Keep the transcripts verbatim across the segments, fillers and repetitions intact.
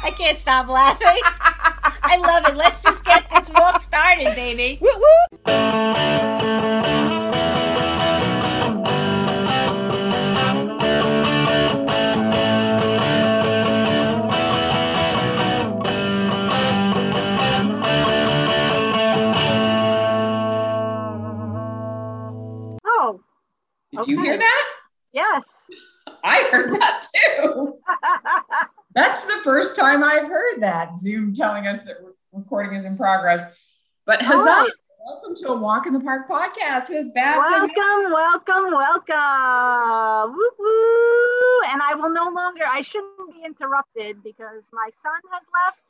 I can't stop laughing. I love it. Let's just get this walk started, baby. Woo woo. Oh. Did okay. You hear that? Yes. I heard that too. That's the first time I've heard that. Zoom telling us that recording is in progress. But huzzah, right. Welcome to a Walk in the Park podcast with Babs. Welcome, and- welcome, welcome. Woo-hoo. And I will no longer, I shouldn't be interrupted because my son has left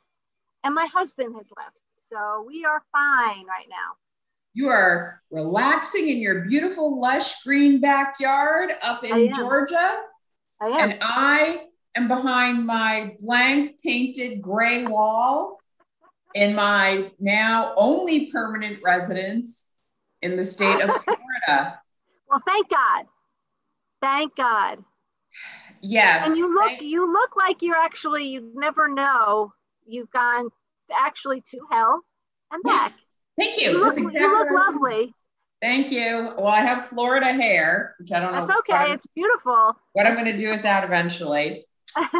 and my husband has left. So we are fine right now. You are relaxing in your beautiful, lush, green backyard up in I am. Georgia. I am. And I... and behind my blank painted gray wall in my now only permanent residence in the state of Florida. Well, thank God. Thank God. Yes. And you look, I, you look like you're actually, you never know. You've gone actually to hell and back. Thank you. You That's look, exactly you look lovely. Thank you. Well, I have Florida hair, which I don't That's know. That's okay. It's beautiful. What I'm going to do with that eventually.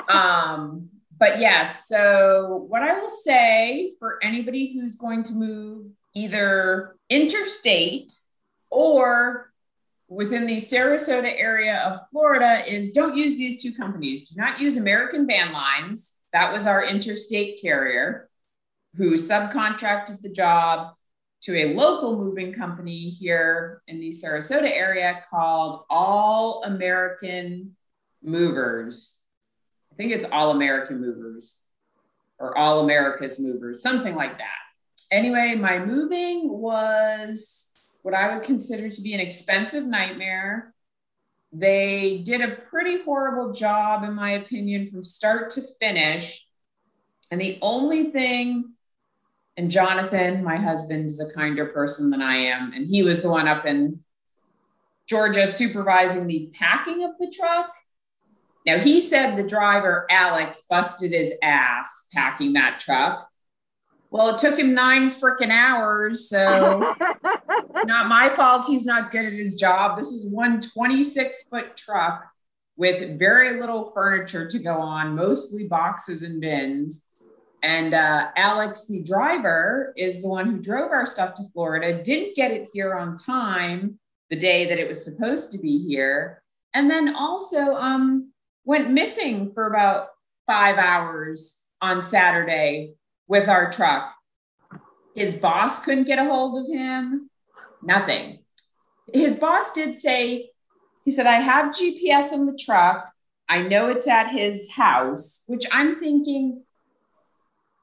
um, but yes, so what I will say for anybody who's going to move either interstate or within the Sarasota area of Florida is don't use these two companies. Do not use American Van Lines. That was our interstate carrier who subcontracted the job to a local moving company here in the Sarasota area called All American Movers. I think it's All American Movers or All America's Movers, something like that. Anyway, my moving was what I would consider to be an expensive nightmare. They did a pretty horrible job, in my opinion, from start to finish. And the only thing, and Jonathan, my husband, is a kinder person than I am. And he was the one up in Georgia supervising the packing of the truck. Now, he said the driver, Alex, busted his ass packing that truck. Well, it took him nine freaking hours, so not my fault. He's not good at his job. This is one twenty-six-foot truck with very little furniture to go on, mostly boxes and bins. And uh, Alex, the driver, is the one who drove our stuff to Florida, didn't get it here on time the day that it was supposed to be here. And then also... um. went missing for about five hours on Saturday with our truck. His boss couldn't get a hold of him, nothing. His boss did say, he said, I have G P S in the truck. I know it's at his house, which I'm thinking,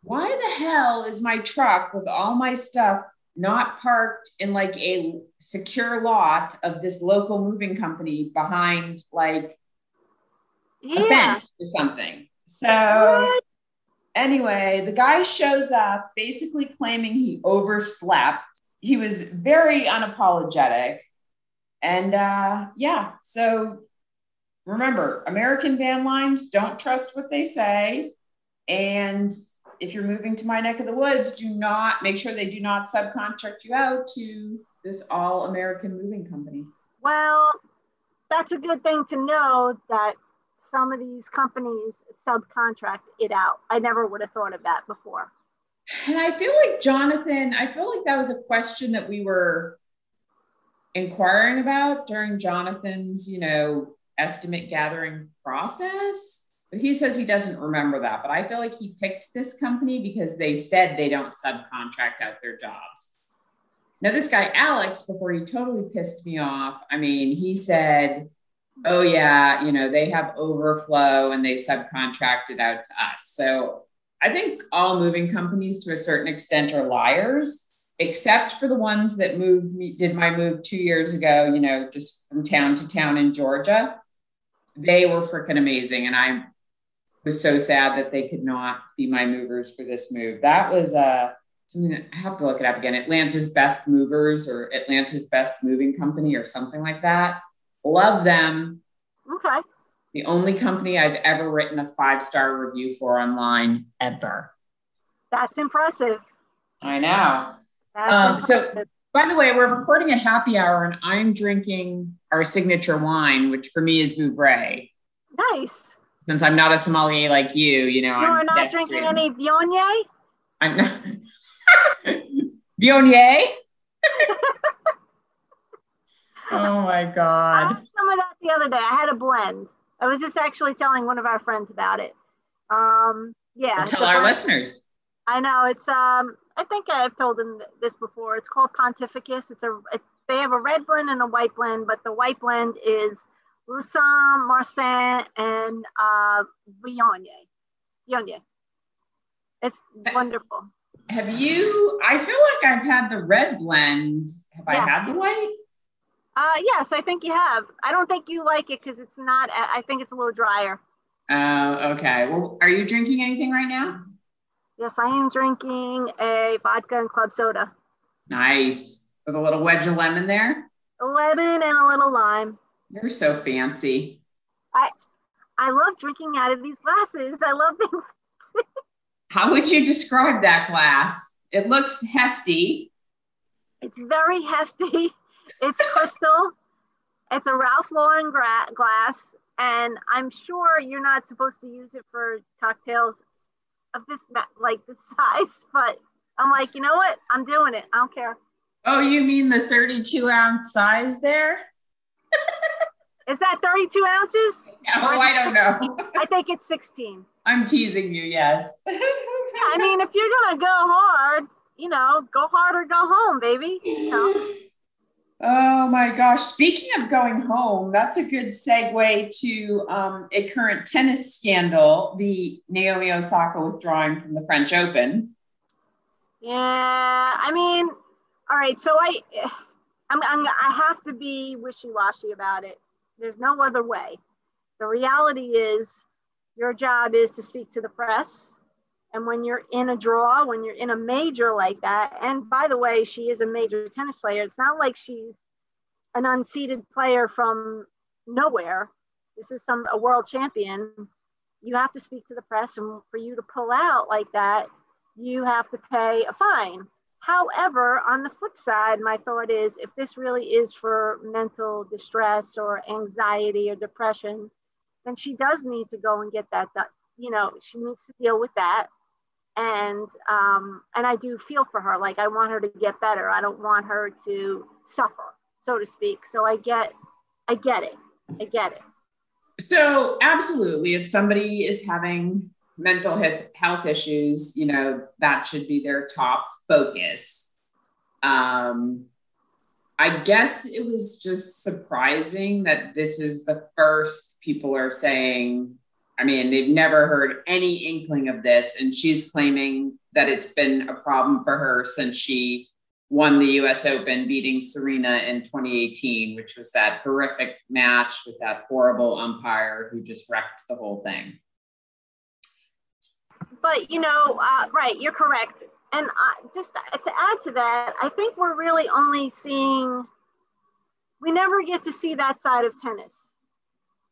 why the hell is my truck with all my stuff not parked in like a secure lot of this local moving company behind like Yeah. a fence or something. So anyway, the guy shows up basically claiming he overslept. He was very unapologetic. And uh, yeah, so remember, American Van Lines, don't trust what they say. And if you're moving to my neck of the woods, do not make sure they do not subcontract you out to this all-American moving company. Well, that's a good thing to know that some of these companies subcontract it out. I never would have thought of that before. And I feel like, Jonathan, I feel like that was a question that we were inquiring about during Jonathan's, you know, estimate gathering process. But he says he doesn't remember that, but I feel like he picked this company because they said they don't subcontract out their jobs. Now this guy, Alex, before he totally pissed me off, I mean, he said, oh yeah, you know, they have overflow and they subcontracted out to us. So I think all moving companies to a certain extent are liars, except for the ones that moved me, did my move two years ago, you know, just from town to town in Georgia. They were freaking amazing. And I was so sad that they could not be my movers for this move. That was uh, something that I have to look it up again. Atlanta's Best Movers or Atlanta's Best Moving Company or something like that. Love them. Okay. The only company I've ever written a five-star review for online ever. That's impressive. I know. Um, impressive. So, by the way, we're recording at happy hour and I'm drinking our signature wine, which for me is Vouvray. Nice. Since I'm not a sommelier like you, you know. You're I'm not pedestrian. Drinking any Viognier? I'm not. Viognier? Oh my God. I had some of that the other day. I had a blend. I was just actually telling one of our friends about it. Um, yeah. Well, tell our blend. Listeners. I know. It's, um, I think I've told them this before. It's called Pontificus. It's a, it, they have a red blend and a white blend, but the white blend is Roussan, Marsan, and uh, Viognier. Viognier. It's wonderful. Have you, I feel like I've had the red blend. Have yes. I had the white? Uh, yes, I think you have. I don't think you like it because it's not, I think it's a little drier. Oh, uh, okay. Well, are you drinking anything right now? Yes, I am drinking a vodka and club soda. Nice. With a little wedge of lemon there? Lemon and a little lime. You're so fancy. I I love drinking out of these glasses. I love them. How would you describe that glass? It looks hefty. It's very hefty. It's crystal. It's a Ralph Lauren gra- glass. And I'm sure you're not supposed to use it for cocktails of this, like this size. But I'm like, you know what? I'm doing it. I don't care. Oh, you mean the thirty-two ounce size there? Is that thirty-two ounces? No, I don't know. I think it's sixteen. I'm teasing you, yes. Yeah, I mean, if you're going to go hard, you know, go hard or go home, baby. You know? Oh, my gosh. Speaking of going home, that's a good segue to um, a current tennis scandal, the Naomi Osaka withdrawing from the French Open. Yeah, I mean, all right, so I... I'm, I'm, I have to be wishy-washy about it. There's no other way. The reality is your job is to speak to the press. And when you're in a draw, when you're in a major like that, and by the way, she is a major tennis player. It's not like she's an unseeded player from nowhere. This is some a world champion. You have to speak to the press. And for you to pull out like that, you have to pay a fine. However, on the flip side, my thought is if this really is for mental distress or anxiety or depression, then she does need to go and get that done. You know, she needs to deal with that. And um, and I do feel for her. Like, I want her to get better. I don't want her to suffer, so to speak. So I get, I get it. I get it. So absolutely, if somebody is having mental health issues, you know, that should be their top focus. Um, I guess it was just surprising that this is the first people are saying, I mean, they've never heard any inkling of this. And she's claiming that it's been a problem for her since she won the U S Open beating Serena in twenty eighteen, which was that horrific match with that horrible umpire who just wrecked the whole thing. But, you know, uh, right, you're correct. And uh, just to add to that, I think we're really only seeing, we never get to see that side of tennis.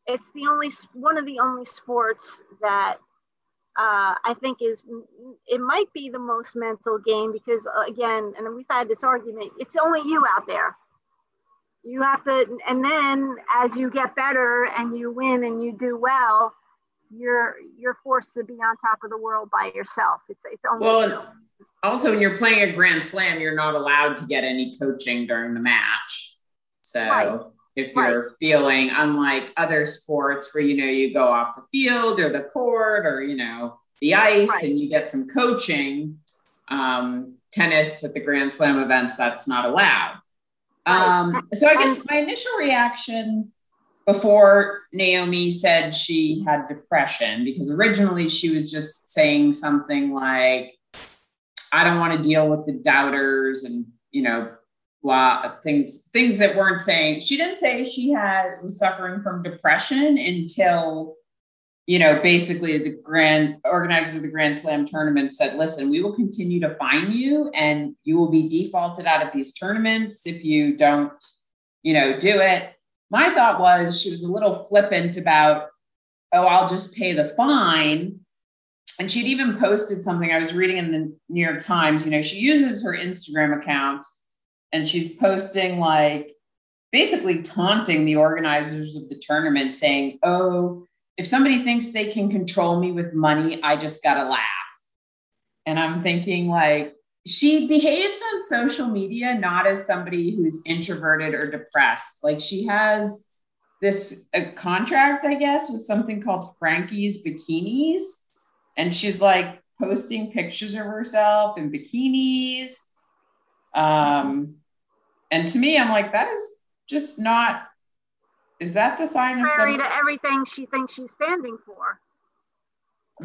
It's the only, one of the only sports that uh, I think is, it might be the most mental game because uh, again, and we've had this argument, it's only you out there. You have to, and then as you get better and you win and you do well, you're you're forced to be on top of the world by yourself. It's it's only well, also when you're playing a Grand Slam, you're not allowed to get any coaching during the match. So right. if you're right. feeling unlike other sports where you know you go off the field or the court or you know the ice right. and you get some coaching, um, tennis at the Grand Slam events that's not allowed. Right. Um, so I guess my initial reaction before Naomi said she had depression, because originally she was just saying something like, I don't want to deal with the doubters and, you know, blah, things, things that weren't saying. She didn't say she had was suffering from depression until, you know, basically the grand organizers of the Grand Slam tournament said, listen, we will continue to fine you and you will be defaulted out of these tournaments if you don't, you know, do it. My thought was she was a little flippant about, oh, I'll just pay the fine. And she'd even posted something I was reading in the New York Times. You know, she uses her Instagram account and she's posting, like, basically taunting the organizers of the tournament, saying, oh, if somebody thinks they can control me with money, I just got to laugh. And I'm thinking, like, she behaves on social media not as somebody who's introverted or depressed. Like, she has this a contract, I guess, with something called Frankie's Bikinis. And she's, like, posting pictures of herself in bikinis. Um, and to me, I'm like, that is just not, is that the sign of something? Contrary to everything she thinks she's standing for.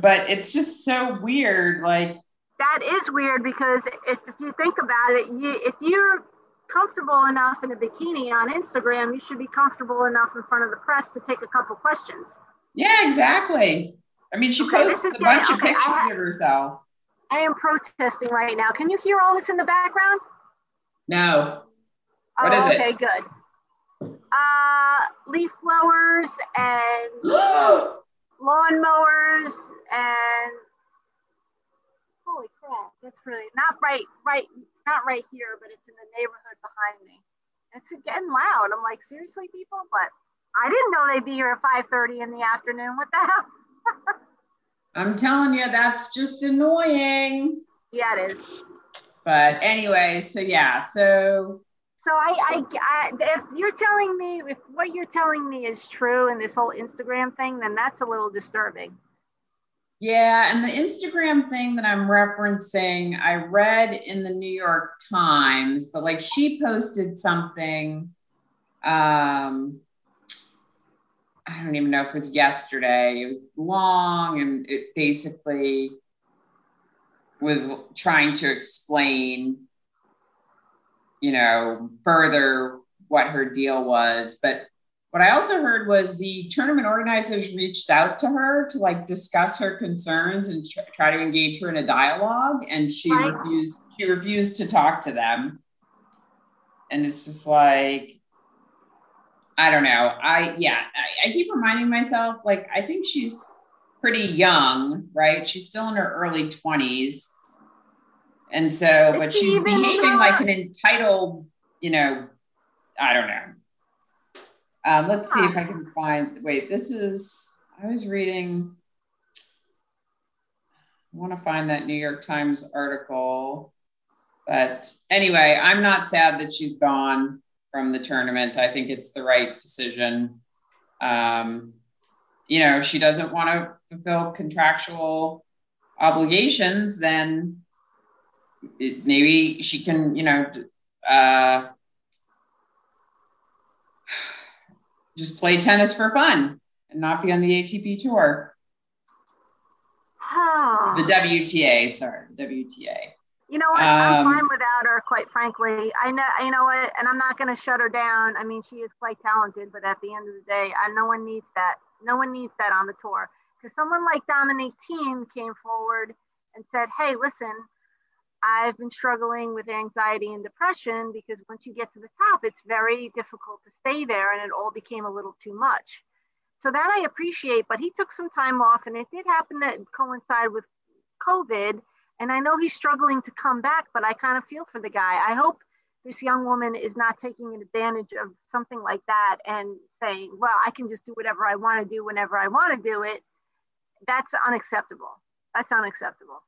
But it's just so weird, like. That is weird, because if, if you think about it, you, if you're comfortable enough in a bikini on Instagram, you should be comfortable enough in front of the press to take a couple questions. Yeah, exactly. I mean, she okay, posts a getting, bunch okay, of pictures I, of herself. I am protesting right now. Can you hear all this in the background? No. What oh, is okay, it? Okay, good. Uh, leaf blowers and lawn mowers and holy crap, that's really not right. Right, it's not right here, but it's in the neighborhood behind me. It's getting loud. I'm like, seriously, people, but I didn't know they'd be here at five thirty in the afternoon. What the hell? I'm telling you, that's just annoying. Yeah, it is. But anyway, so yeah, so. So I, I, I, if you're telling me, if what you're telling me is true in this whole Instagram thing, then that's a little disturbing. Yeah, and the Instagram thing that I'm referencing, I read in the New York Times, but, like, she posted something, um, I don't even know if it was yesterday. It was long, and it basically was trying to explain, you know, further what her deal was. But what I also heard was the tournament organizers reached out to her to, like, discuss her concerns and tr- try to engage her in a dialogue. And she right. refused, she refused to talk to them. And it's just like, I don't know. I, yeah, I, I keep reminding myself, like, I think she's pretty young, right? She's still in her early twenties. And so, but she's behaving like an entitled, you know, I don't know. Um, let's see if I can find, wait, this is, I was reading, I want to find that New York Times article, but anyway, I'm not sad that she's gone from the tournament. I think it's the right decision. Um, you know, if she doesn't want to fulfill contractual obligations, then it, maybe she can, you know, uh, just play tennis for fun and not be on the A T P tour. Oh. The W T A, sorry, the W T A. You know what? Um, I'm fine without her, quite frankly. I know, you know what, and I'm not going to shut her down. I mean, she is quite talented, but at the end of the day, I, no one needs that. No one needs that on the tour. Because someone like Dominique Thiem came forward and said, hey, listen, I've been struggling with anxiety and depression, because once you get to the top, it's very difficult to stay there, and it all became a little too much. So that I appreciate, but he took some time off, and it did happen to coincide with COVID. And I know he's struggling to come back, but I kind of feel for the guy. I hope this young woman is not taking advantage of something like that and saying, well, I can just do whatever I want to do whenever I want to do it. That's unacceptable. That's unacceptable.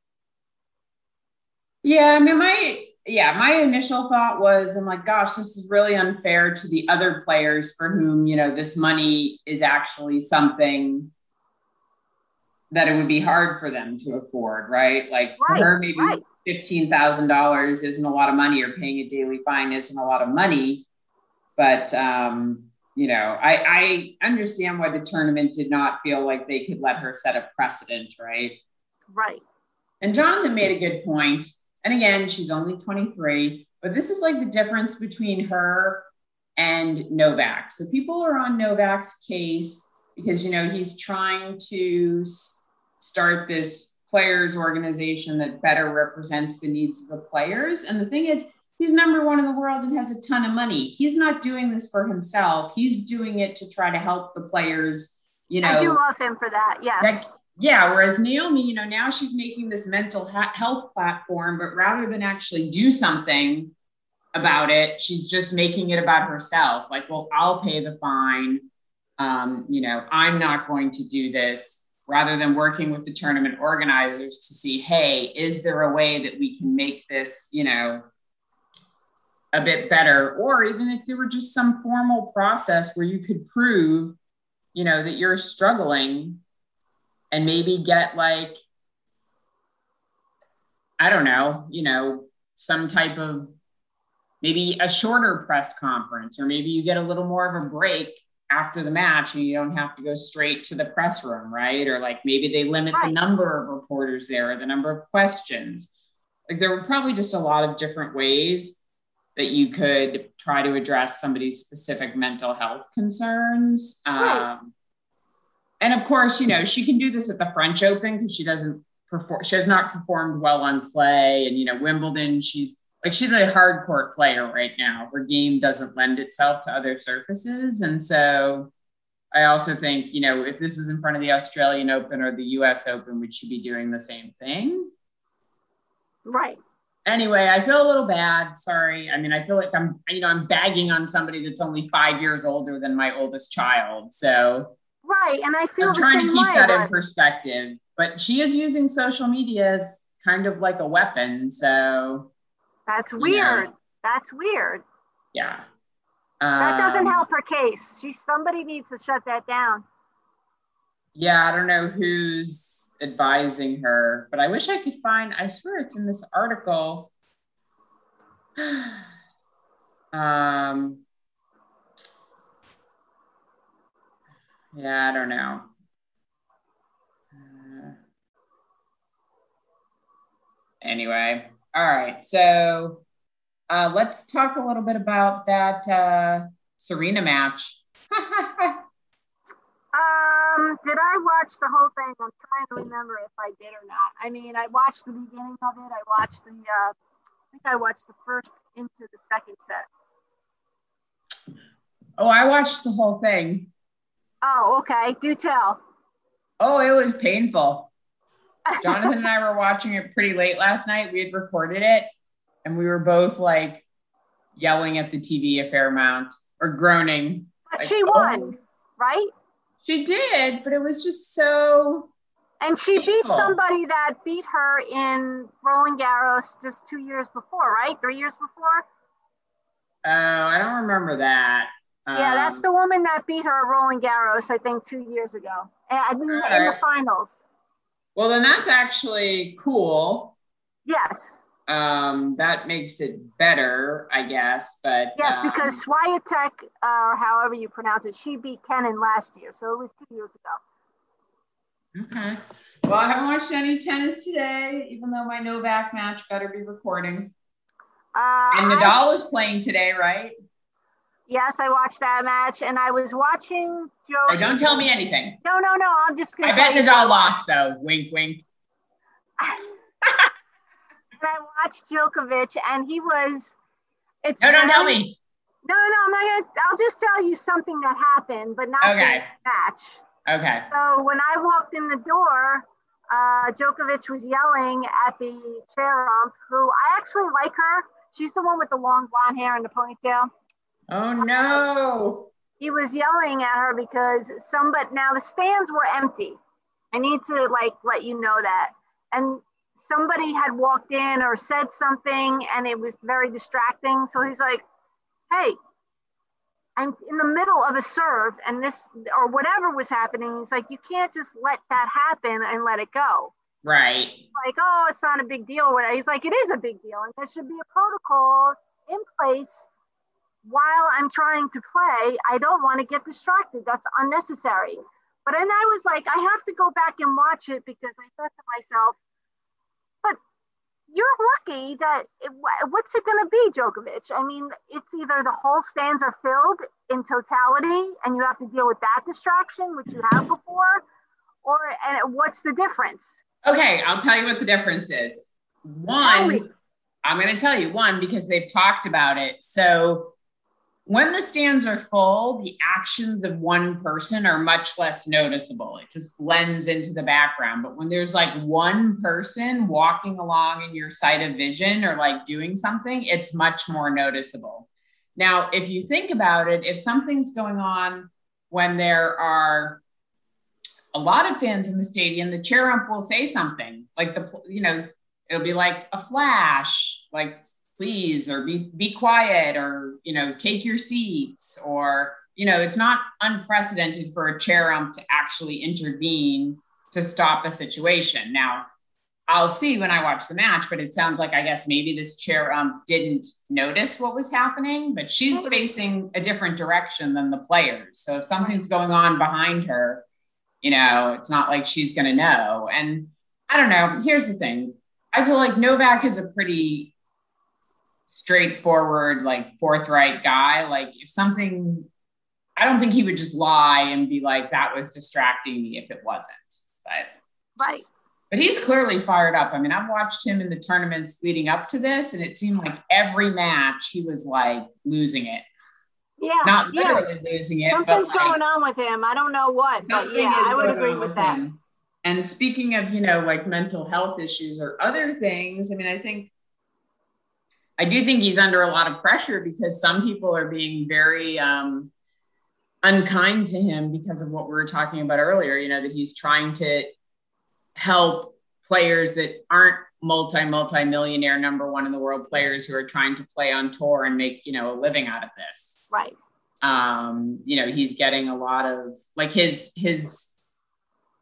Yeah, I mean, my, yeah, my initial thought was, I'm like, gosh, this is really unfair to the other players for whom, you know, this money is actually something that it would be hard for them to afford, right? Like right, for her, maybe right. fifteen thousand dollars isn't a lot of money, or paying a daily fine isn't a lot of money. But um, you know, I, I understand why the tournament did not feel like they could let her set a precedent, right? Right. And Jonathan made a good point. And again, she's only twenty-three, but this is like the difference between her and Novak. So people are on Novak's case because, you know, he's trying to start this players organization that better represents the needs of the players. And the thing is, he's number one in the world and has a ton of money. He's not doing this for himself. He's doing it to try to help the players, you know. I do love him for that. Yeah. That, yeah. Whereas Naomi, you know, now she's making this mental health platform, but rather than actually do something about it, she's just making it about herself. Like, well, I'll pay the fine. Um, you know, I'm not going to do this, rather than working with the tournament organizers to see, hey, is there a way that we can make this, you know, a bit better? Or even if there were just some formal process where you could prove, you know, that you're struggling and maybe get like, I don't know, you know, some type of maybe a shorter press conference, or maybe you get a little more of a break after the match and you don't have to go straight to the press room, right? Or like maybe they limit the number of reporters there or the number of questions. Like there were probably just a lot of different ways that you could try to address somebody's specific mental health concerns. Right. Um, and of course, you know, she can do this at the French Open because she doesn't perform, she has not performed well on clay. And, you know, Wimbledon, she's like, she's a hard court player right now. Her game doesn't lend itself to other surfaces. And so I also think, you know, if this was in front of the Australian Open or the U S Open, would she be doing the same thing? Right. Anyway, I feel a little bad. Sorry. I mean, I feel like I'm, you know, I'm bagging on somebody that's only five years older than my oldest child. So right, and I feel I'm trying to keep that in perspective. But she is using social media as kind of like a weapon. So that's weird. Know. That's weird. Yeah, um, that doesn't help her case. She somebody needs to shut that down. Yeah, I don't know who's advising her, but I wish I could find, I swear it's in this article. um, yeah, I don't know. Uh, anyway, all right. So uh, let's talk a little bit about that uh, Serena match. Um, did I watch the whole thing? I'm trying to remember if I did or not. I mean, I watched the beginning of it. I watched the, uh, I think I watched the first into the second set. Oh, I watched the whole thing. Oh, okay. Do tell. Oh, it was painful. Jonathan and I were watching it pretty late last night. We had recorded it and we were both like yelling at the T V a fair amount or groaning. But like, she won, oh. Right? She did, but it was just so. And she painful. Beat somebody that beat her in Roland Garros just two years before, right? Three years before? Oh, I don't remember that. Yeah, um, that's the woman that beat her at Roland Garros, I think, two years ago. I mean, right. In the finals. Well, then that's actually cool. Yes. Um, that makes it better, I guess, but yes, um, because Swiatek, uh, or however you pronounce it, she beat Kenin last year, so it was two years ago. Okay. Well, I haven't watched any tennis today, even though my Novak match better be recording. Uh, and Nadal I, is playing today, right? Yes, I watched that match, and I was watching Joe. Hey, don't tell me anything. No, no, no. I'm just gonna. I bet Nadal lost, though. Wink, wink. I watched Djokovic and he was it's no don't tell me no no I'm not gonna I'll just tell you something that happened but not okay match okay so when I walked in the door uh Djokovic was yelling at the chair ump, who I actually like her. She's the one with the long blonde hair and the ponytail. Oh no. He was yelling at her because somebody now the stands were empty. I need to like let you know that. And somebody had walked in or said something and it was very distracting. So he's like, hey, I'm in the middle of a serve and this or whatever was happening. He's like, you can't just let that happen and let it go. Right. Like, oh, it's not a big deal. He's like, it is a big deal. And there should be a protocol in place while I'm trying to play, I don't want to get distracted. That's unnecessary. But then I was like, I have to go back and watch it, because I thought to myself, but you're lucky that, it, what's it going to be, Djokovic? I mean, it's either the whole stands are filled in totality and you have to deal with that distraction, which you have before, or and what's the difference? Okay, I'll tell you what the difference is. One, I'm going to tell you one, because they've talked about it. So when the stands are full, the actions of one person are much less noticeable. It just blends into the background. But when there's like one person walking along in your sight of vision or like doing something, it's much more noticeable. Now, if you think about it, if something's going on when there are a lot of fans in the stadium, the chair ump will say something like, the, you know, it'll be like a flash, like, please, or be, be quiet, or, you know, take your seats, or, you know, it's not unprecedented for a chair ump to actually intervene to stop a situation. Now, I'll see when I watch the match, but it sounds like, I guess maybe this chair ump didn't notice what was happening, but she's facing a different direction than the players. So if something's going on behind her, you know, it's not like she's going to know. And I don't know, here's the thing. I feel like Novak is a pretty straightforward, like, forthright guy. Like, if something, I don't think he would just lie and be like, that was distracting me if it wasn't. But, right. But he's clearly fired up. I mean, I've watched him in the tournaments leading up to this, and it seemed like every match he was like losing it. Yeah. Not literally yeah. losing it. Something's but, going like, on with him. I don't know what, but yeah, I would agree with that. Him. And speaking of, you know, like mental health issues or other things, I mean, I think, I do think he's under a lot of pressure, because some people are being very um, unkind to him because of what we were talking about earlier, you know, that he's trying to help players that aren't multi, multi-millionaire number one in the world players who are trying to play on tour and make, you know, a living out of this. Right. Um, you know, he's getting a lot of, like, his, his,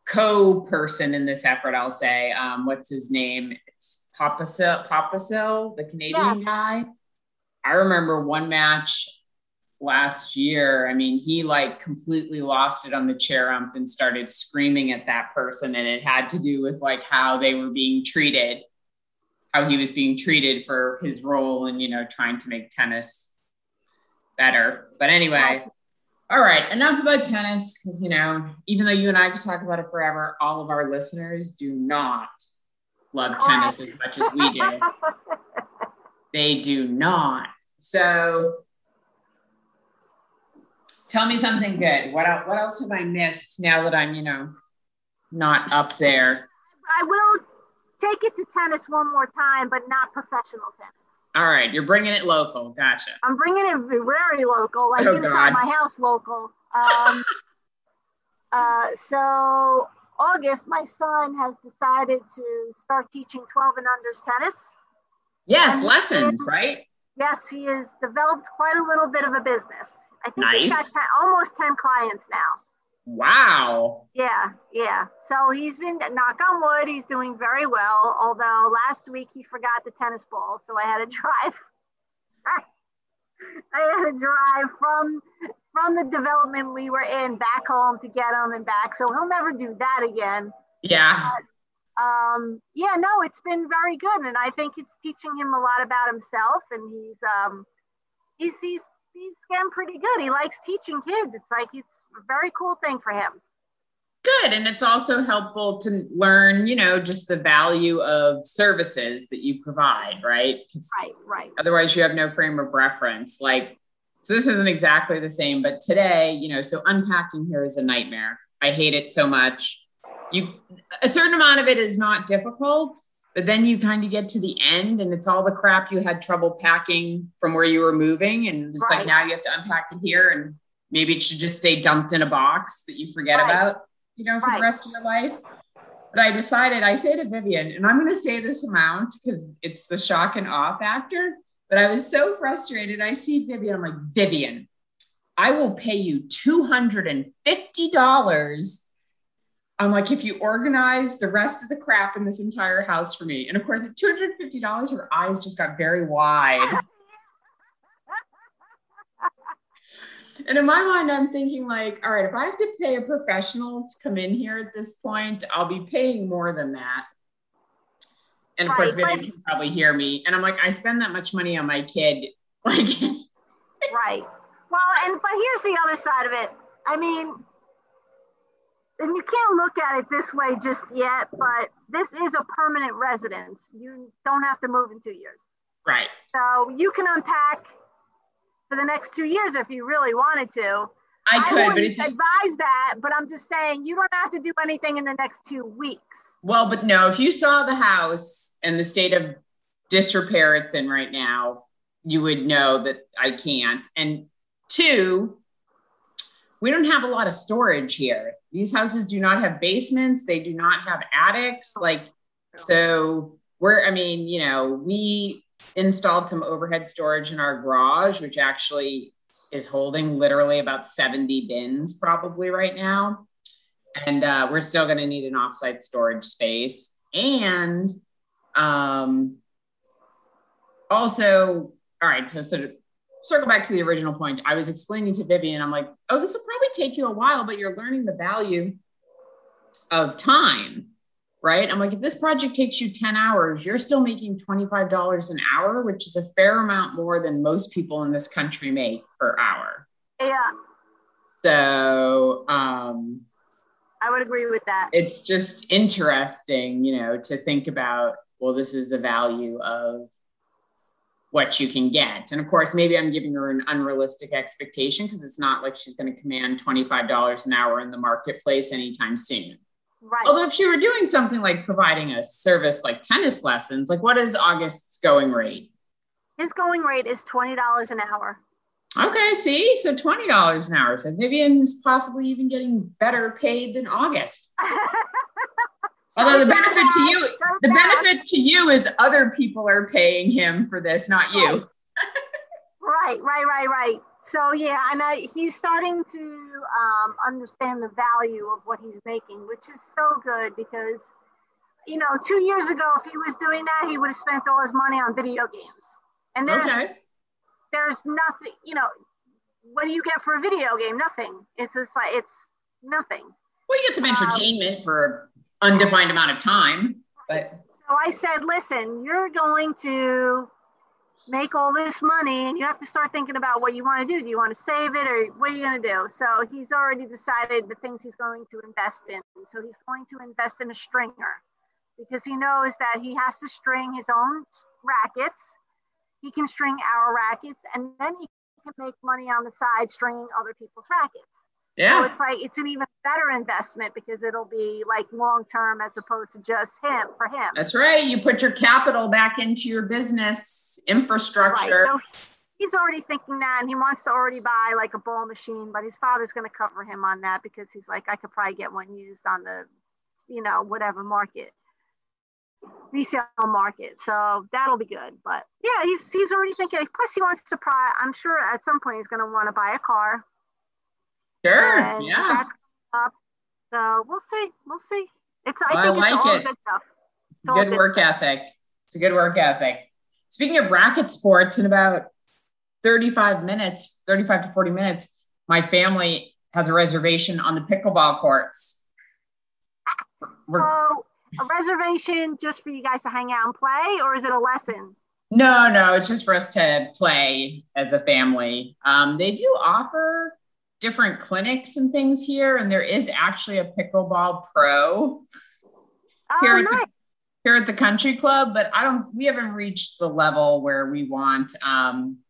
co-person in this effort, I'll say, um, what's his name? It's Papasil, Papasil, the Canadian yes. guy. I remember one match last year. I mean, he like completely lost it on the chair ump and started screaming at that person. And it had to do with like how they were being treated, how he was being treated for his role in, you know, trying to make tennis better. But anyway... All right, enough about tennis, because, you know, even though you and I could talk about it forever, all of our listeners do not love tennis as much as we do. They do not. So tell me something good. What else, what else have I missed now that I'm, you know, not up there? I will take it to tennis one more time, but not professional tennis. All right, you're bringing it local. Gotcha. I'm bringing it very local, like oh, inside God. my house local. Um, uh, so August, my son, has decided to start teaching twelve and under tennis. Yes, and lessons, is, right? Yes, he has developed quite a little bit of a business. I think nice. he's got ten, almost ten clients now. Wow. Yeah, yeah. So he's been, knock on wood, he's doing very well. Although last week he forgot the tennis ball. So I had to drive. I had to drive from, from the development we were in back home to get him and back. So he'll never do that again. Yeah. But, um, yeah, no, it's been very good. And I think it's teaching him a lot about himself. And he's, um, he's, he's, he's getting pretty good. He likes teaching kids. It's like, it's a very cool thing for him. Good. And it's also helpful to learn, you know, just the value of services that you provide, right? Right, right. Otherwise you have no frame of reference. Like, so this isn't exactly the same, but today, you know, so unpacking here is a nightmare. I hate it so much. You, a certain amount of it is not difficult, but then you kind of get to the end and it's all the crap you had trouble packing from where you were moving. And it's right. like, now you have to unpack it here. And maybe it should just stay dumped in a box that you forget right. about, you know, for right. the rest of your life. But I decided, I say to Vivian, and I'm going to say this amount because it's the shock and awe factor, but I was so frustrated. I see Vivian, I'm like, Vivian, I will pay you two hundred fifty dollars. I'm like, if you organize the rest of the crap in this entire house for me. And of course, at two hundred fifty dollars, your eyes just got very wide. And in my mind, I'm thinking like, all right, if I have to pay a professional to come in here at this point, I'll be paying more than that. And of right, course, Vivian right. can probably hear me. And I'm like, I spend that much money on my kid. Like, right. Well, and but here's the other side of it. I mean, and you can't look at it this way just yet, but this is a permanent residence. You don't have to move in two years. Right. So you can unpack for the next two years if you really wanted to. I could, I but if you advise that, but I'm just saying you don't have to do anything in the next two weeks. Well, but no, if you saw the house and the state of disrepair it's in right now, you would know that I can't. And two, we don't have a lot of storage here. These houses do not have basements. They do not have attics. Like, so we're, I mean, you know, we installed some overhead storage in our garage, which actually is holding literally about seventy bins probably right now. And uh, we're still going to need an offsite storage space. And um, also, all right, so sort of circle back to the original point. I was explaining to Vivian, I'm like, oh, this will probably take you a while, but you're learning the value of time, right? I'm like, if this project takes you ten hours, you're still making twenty-five dollars an hour, which is a fair amount more than most people in this country make per hour. Yeah. So um, I would agree with that. It's just interesting, you know, to think about, well, this is the value of what you can get. And of course, maybe I'm giving her an unrealistic expectation because it's not like she's going to command twenty-five dollars an hour in the marketplace anytime soon. Right. Although if she were doing something like providing a service like tennis lessons, like what is August's going rate? His going rate is twenty dollars an hour. Okay, see? So twenty dollars an hour. So Vivian's possibly even getting better paid than August. Although the benefit to you, the benefit to you is other people are paying him for this, not you. Right, right, right, right. So yeah, and I, he's starting to um, understand the value of what he's making, which is so good because, you know, two years ago, if he was doing that, he would have spent all his money on video games. And there's, okay. there's nothing, you know, what do you get for a video game? Nothing. It's just like, it's nothing. Well, you get some entertainment um, for undefined amount of time, but so I said, listen, you're going to make all this money and you have to start thinking about what you want to do. Do you want to save it or what are you going to do? So he's already decided the things he's going to invest in. So he's going to invest in a stringer because he knows that he has to string his own rackets. He can string our rackets and then he can make money on the side stringing other people's rackets. Yeah. So it's like, it's an even better investment because it'll be like long-term as opposed to just him for him. That's right. You put your capital back into your business infrastructure. Right. So he's already thinking that and he wants to already buy like a ball machine, but his father's going to cover him on that because he's like, I could probably get one used on the, you know, whatever market, resale market. So that'll be good. But yeah, he's, he's already thinking, plus he wants to probably, I'm sure at some point he's going to want to buy a car. Sure. And yeah. That's up. So we'll see. We'll see. It's I, well, think I like it's all it. Good stuff. It's, it's a good, good work stuff. ethic. It's a good work ethic. Speaking of racket sports, in about thirty-five minutes, thirty-five to forty minutes, my family has a reservation on the pickleball courts. We're, so a reservation just for you guys to hang out and play, or is it a lesson? No, no, it's just for us to play as a family. Um, they do offer different clinics and things here. And there is actually a pickleball pro oh, here, at nice. the, here at the country club, but I don't, we haven't reached the level where we want um,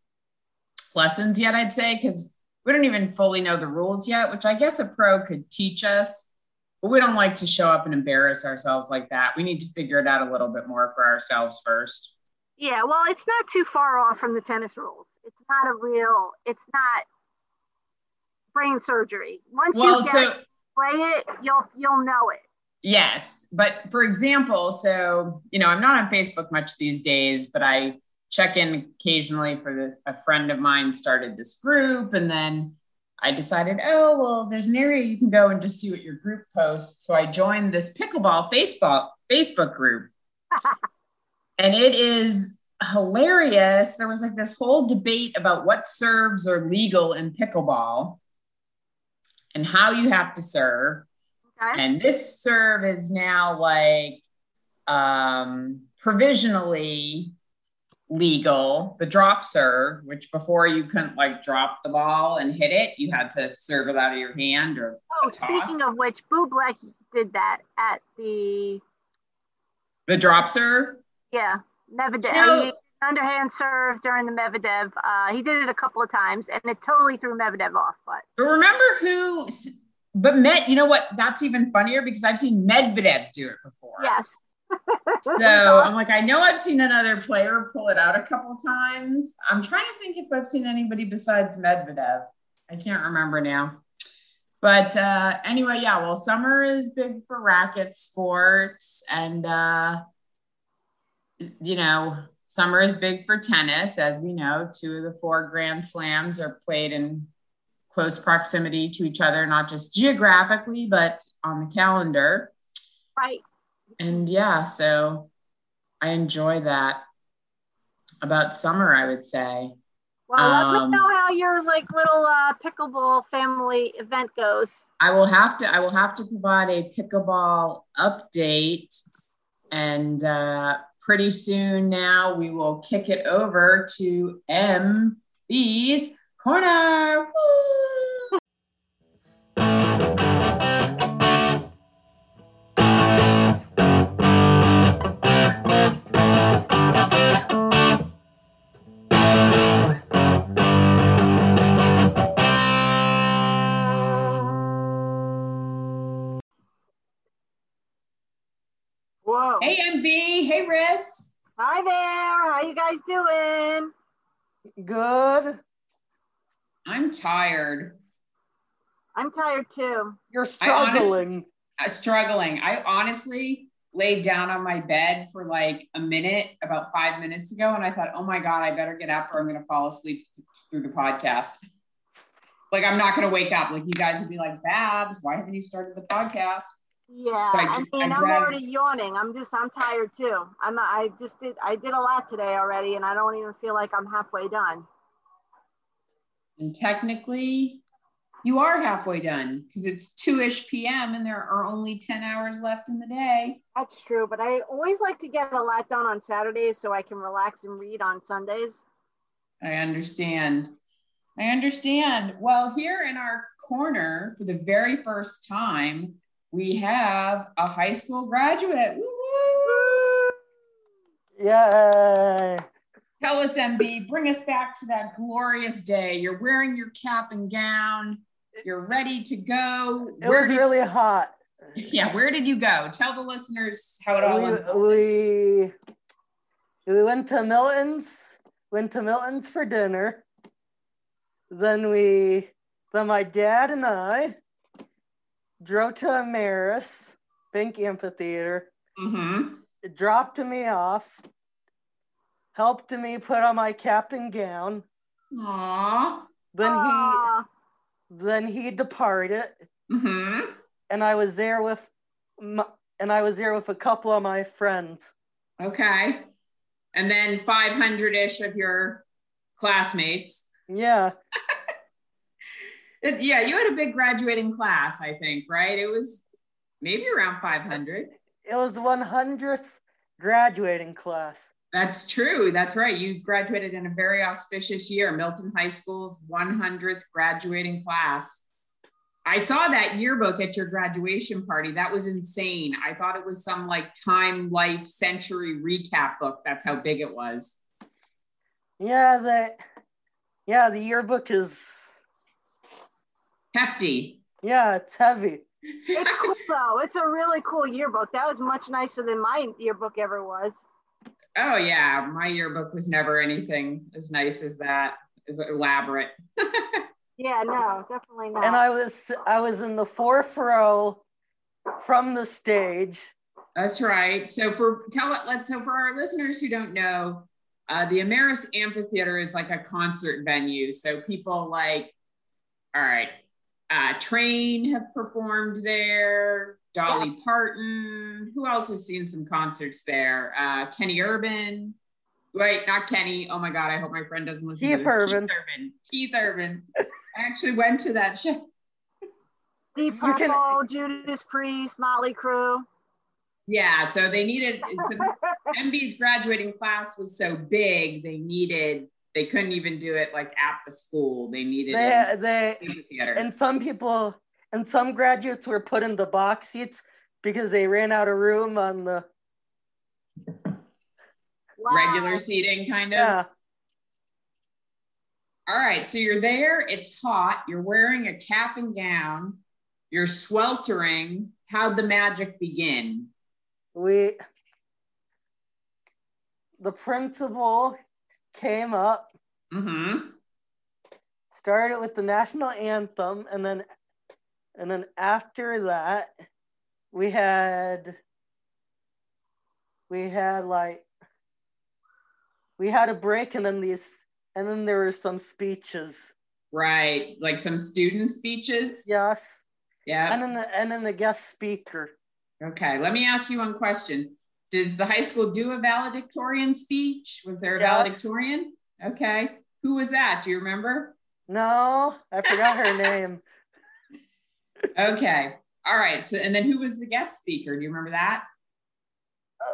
lessons yet, I'd say, because we don't even fully know the rules yet, which I guess a pro could teach us, but we don't like to show up and embarrass ourselves like that. We need to figure it out a little bit more for ourselves first. Yeah. Well, it's not too far off from the tennis rules. It's not a real, it's not, brain surgery. Once well, you get so, it, play it, you'll you'll know it. Yes, but for example, so you know, I'm not on Facebook much these days, but I check in occasionally for this, a friend of mine started this group, and then I decided, oh well, there's an area you can go and just see what your group posts. So I joined this pickleball Facebook Facebook group, and it is hilarious. There was like this whole debate about what serves are legal in pickleball and how you have to serve. Okay. And this serve is now like um, provisionally legal, the drop serve, which before you couldn't like drop the ball and hit it. You had to serve it out of your hand or oh, a toss. Speaking of which, Bublik did that at the... The drop serve? Yeah. Medvedev, no. He underhand serve during the Medvedev. Uh, he did it a couple of times, and it totally threw Medvedev off. But, but remember who? But Med, you know what? That's even funnier because I've seen Medvedev do it before. Yes. So I'm like, I know I've seen another player pull it out a couple times. I'm trying to think if I've seen anybody besides Medvedev. I can't remember now. But uh, anyway, yeah. Well, summer is big for racket sports, and. Uh, You know, summer is big for tennis. As we know, two of the four Grand Slams are played in close proximity to each other, not just geographically, but on the calendar. Right. And yeah, so I enjoy that about summer, I would say. Well, um, let me know how your like little uh, pickleball family event goes. I will have to, I will have to provide a pickleball update and, uh, pretty soon now we will kick it over to M B's Corner. Woo! Whoa. Hey, M B. Hey, Riss. Hi there. How you guys doing? Good. I'm tired. I'm tired, too. You're struggling. I honest, uh, struggling. I honestly laid down on my bed for like a minute, about five minutes ago, and I thought, oh, my God, I better get up or I'm going to fall asleep th- through the podcast. Like, I'm not going to wake up. Like, you guys would be like, Babs, why haven't you started the podcast? Yeah, so I, I mean, I I'm already yawning. I'm just, I'm tired too. I'm, I just did, I did a lot today already, and I don't even feel like I'm halfway done. And technically, you are halfway done because it's two-ish p.m. and there are only ten hours left in the day. That's true, but I always like to get a lot done on Saturdays so I can relax and read on Sundays. I understand. I understand. Well, here in our corner, for the very first time, we have a high school graduate. Woo-hoo! Yay! Tell us, M B, bring us back to that glorious day. You're wearing your cap and gown. You're ready to go. It where was did, really hot. Yeah, where did you go? Tell the listeners how it all unfolded. We, we went to Milton's, went to Milton's for dinner. Then we, then my dad and I drove to Amaris, Bank Amphitheater, mm-hmm. dropped me off, helped me put on my cap and gown. Aww. Then Aww. he, then he departed, mm-hmm. and I was there with, my, and I was there with a couple of my friends. Okay, and then five hundred-ish of your classmates. Yeah. Yeah, you had a big graduating class, I think, right? It was maybe around five hundred. It was the hundredth graduating class. That's true. That's right. You graduated in a very auspicious year, Milton High School's hundredth graduating class. I saw that yearbook at your graduation party. That was insane. I thought it was some like Time, Life, Century recap book. That's how big it was. Yeah, that. Yeah, the yearbook is... hefty. Yeah, it's heavy. It's cool though. It's a really cool yearbook. That was much nicer than my yearbook ever was. Oh yeah, my yearbook was never anything as nice as that, as elaborate. Yeah, no, definitely not. And I was I was in the fourth row from the stage. That's right. So for tell it let's so for our listeners who don't know, uh, the Ameris Amphitheater is like a concert venue. So people like, all right. Uh, Train have performed there, Dolly yeah. Parton, who else has seen some concerts there? Uh, Kenny Urban, Wait, not Kenny. Oh my God, I hope my friend doesn't listen Keith to this. Urban. Keith Urban. Keith Urban. I actually went to that show. Deep Purple, can... Judas Priest, Motley Crue. Yeah, so they needed, since M B's graduating class was so big, they needed, they couldn't even do it like at the school. They needed they, it they, in the theater. And some people, and some graduates were put in the box seats because they ran out of room on the Wow. regular seating, kind of. Yeah. All right, so you're there, it's hot, you're wearing a cap and gown, you're sweltering. How'd the magic begin? We, the principal came up, mm-hmm. started with the national anthem, and then, and then after that, we had, we had like, we had a break, and then these, and then there were some speeches. Right, like some student speeches? Yes. Yeah. And then the, and then the guest speaker. Okay, let me ask you one question. Does the high school do a valedictorian speech? Was there a yes. valedictorian? Okay. Who was that? Do you remember? No, I forgot her name. Okay. All right. So, and then who was the guest speaker? Do you remember that?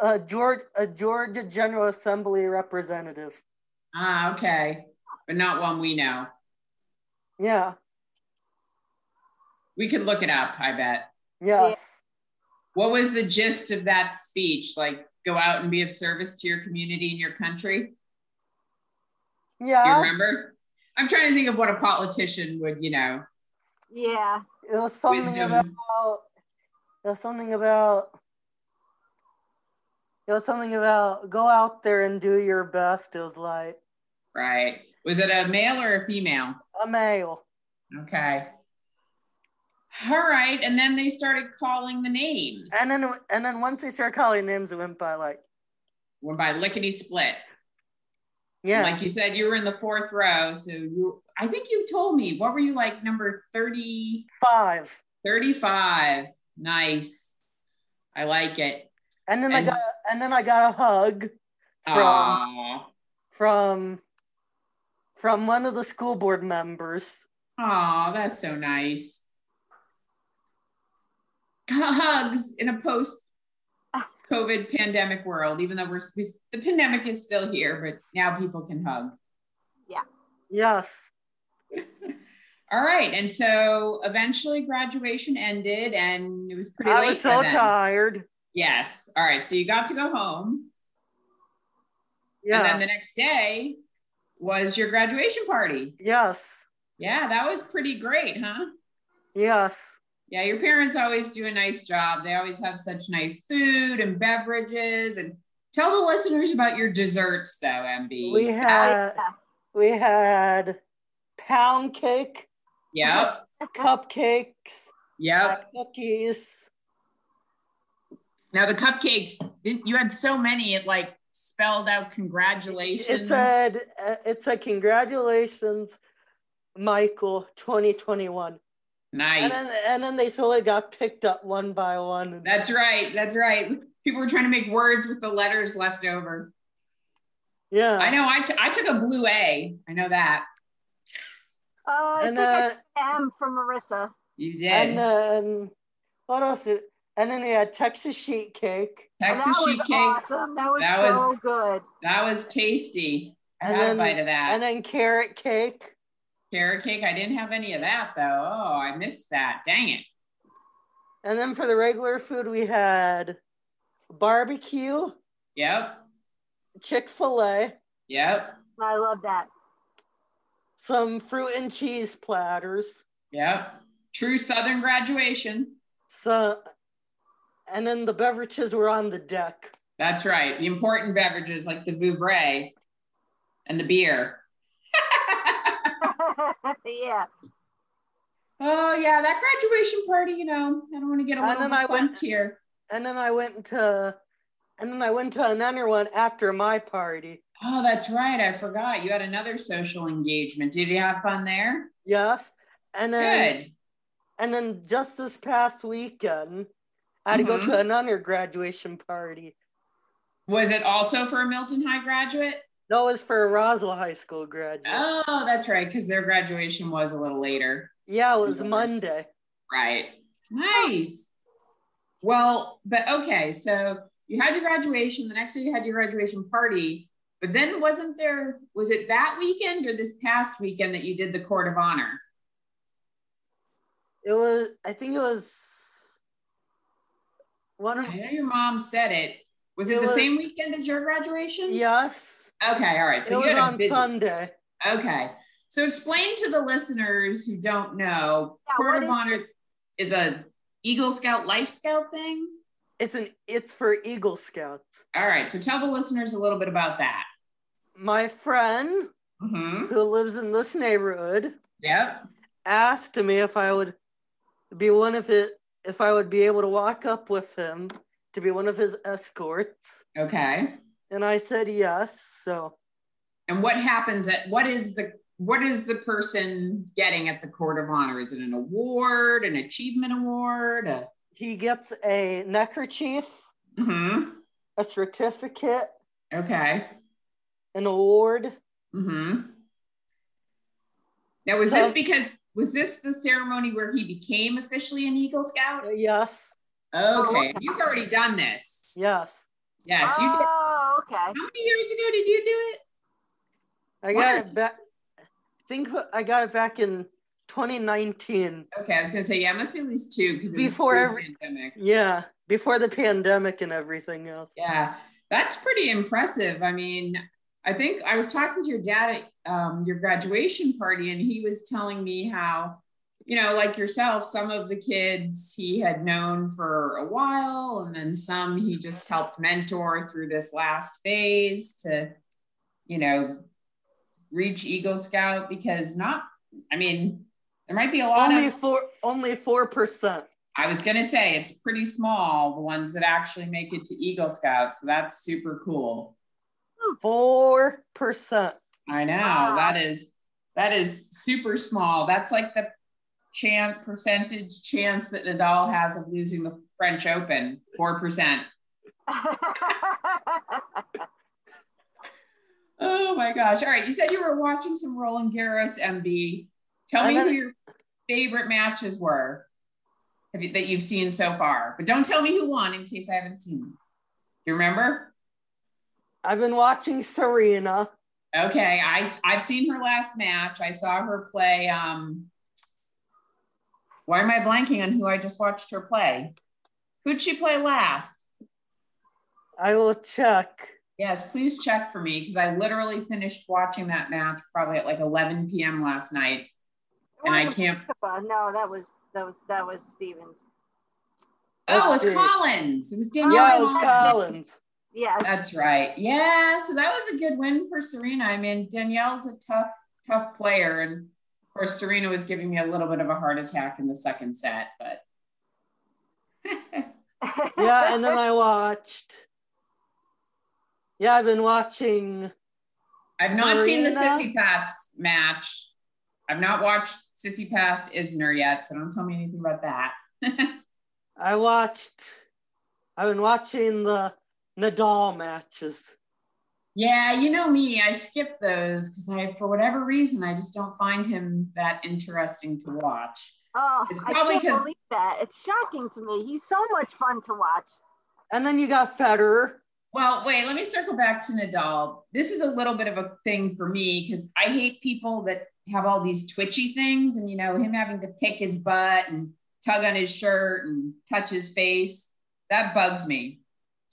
A George, a Georgia General Assembly representative. Ah, okay, but not one we know. Yeah, we could look it up. I bet. Yes. What was the gist of that speech? Like, go out and be of service to your community and your country. Yeah. Do you remember? I'm trying to think of what a politician would, you know. Yeah. It was something wisdom. about. It was something about. It was something about go out there and do your best. It was like. Right. Was it a male or a female? A male. Okay. All right. And then they started calling the names. And then and then once they started calling names, it went by like. Went by lickety split. Yeah. And like you said, you were in the fourth row. So you, I think you told me, what were you like, number thirty-five? thirty-five. Nice. I like it. And then and I got and then I got a hug from aww. from from one of the school board members. Aw, that's so nice. Hugs in a post-COVID pandemic world, even though we're we, the pandemic is still here, but now people can hug. Yeah. Yes. All right, and so eventually graduation ended, and it was pretty late. I was so tired. Yes. All right. So you got to go home. Yeah. And then the next day was your graduation party. Yes. Yeah. That was pretty great, huh? Yes. Yeah. Your parents always do a nice job. They always have such nice food and beverages. And tell the listeners about your desserts though, M B. We had, yeah. we had pound cake. Yep. Cupcakes. Yep. Cookies. Now the cupcakes, you had so many, it like spelled out congratulations. It said, it said congratulations, Michael, twenty twenty-one. Nice. And then, and then they slowly got picked up one by one. That's right. That's right. People were trying to make words with the letters left over. Yeah. I know. I, t- I took a blue A. I know that. Oh, I and, think uh, I took an M from Marissa. You did. And then what else did... And then we had Texas sheet cake. Texas sheet cake. Awesome. That was that so was, good. That was tasty. I and had then, a bite of that. And then carrot cake. Carrot cake. I didn't have any of that though. Oh, I missed that. Dang it. And then for the regular food, we had barbecue. Yep. Chick-fil-A. Yep. I love that. Some fruit and cheese platters. Yep. True Southern graduation. So. And then the beverages were on the deck. That's right. The important beverages like the Vouvray and the beer. Yeah. Oh, yeah. That graduation party, you know, I don't want to get a little and then went here. And then I went to, and then I went to another one after my party. Oh, that's right. I forgot. You had another social engagement. Did you have fun there? Yes. And then, good. And then just this past weekend, I had mm-hmm. to go to another graduation party. Was it also for a Milton High graduate? No, it's for a Roswell High School graduate. Oh, that's right, because their graduation was a little later. Yeah, it was Monday. Right. Nice. Well, but okay, so you had your graduation. The next day you had your graduation party. But then wasn't there, was it that weekend or this past weekend that you did the Court of Honor? It was, I think it was one of... I know your mom said it. Was it, it the was, same weekend as your graduation? Yes. Okay, all right. So it you was on busy. Sunday. Okay. So explain to the listeners who don't know, yeah, Court of Honor is a Eagle Scout, Life Scout thing? It's an it's for Eagle Scouts. All right, so tell the listeners a little bit about that. My friend, mm-hmm. who lives in this neighborhood, yep, asked me if I would be one of it if I would be able to walk up with him to be one of his escorts. Okay. And I said yes. So. And what happens at what is the what is the person getting at the Court of Honor? Is it an award, an achievement award? A- He gets a neckerchief, mm-hmm. a certificate, okay, an award. Mm-hmm. Now, was so, this because was this the ceremony where he became officially an Eagle Scout? Uh, yes. Okay, oh, you've already done this. Yes. Yes, oh, you did. Oh, okay. How many years ago did you do it? I got what? it back. I think I got it back in twenty nineteen. Okay, I was gonna say, yeah, it must be at least two because before every pandemic. Yeah, before the pandemic and everything else. Yeah, that's pretty impressive. I mean, I think I was talking to your dad at um, your graduation party, and he was telling me how, you know, like yourself, some of the kids he had known for a while, and then some he just helped mentor through this last phase to, you know, reach Eagle Scout because not, I mean, there might be a lot only of four, only four percent. I was gonna say it's pretty small, the ones that actually make it to Eagle Scouts. So that's super cool. Four percent. I know. Wow. That is that is super small. That's like the chance percentage chance that Nadal has of losing the French Open. Four percent. Oh my gosh. All right. You said you were watching some Roland Garros, M B. Tell me who your favorite matches were have you, that you've seen so far, but don't tell me who won in case I haven't seen them. You remember? I've been watching Serena. Okay. I, I've seen her last match. I saw her play. Um, why am I blanking on who I just watched her play? Who'd she play last? I will check. Yes, please check for me because I literally finished watching that match probably at like eleven p.m. last night, and I can't. No, that was that was that was Stevens. Oh, it was Collins. It was Danielle. Yeah, it was Collins. Yeah, that's right. Yeah, so that was a good win for Serena. I mean, Danielle's a tough, tough player, and of course, Serena was giving me a little bit of a heart attack in the second set, but. Yeah, and then I watched. Yeah, I've been watching. I've not Serena. seen the Tsitsipas match. I've not watched Tsitsipas Isner yet, so don't tell me anything about that. I watched, I've been watching the Nadal matches. Yeah, you know me, I skip those because I, for whatever reason, I just don't find him that interesting to watch. Oh, it's probably I can't believe that. It's shocking to me. He's so much fun to watch. And then you got Federer. Well, wait, let me circle back to Nadal. This is a little bit of a thing for me because I hate people that have all these twitchy things and, you know, him having to pick his butt and tug on his shirt and touch his face. That bugs me.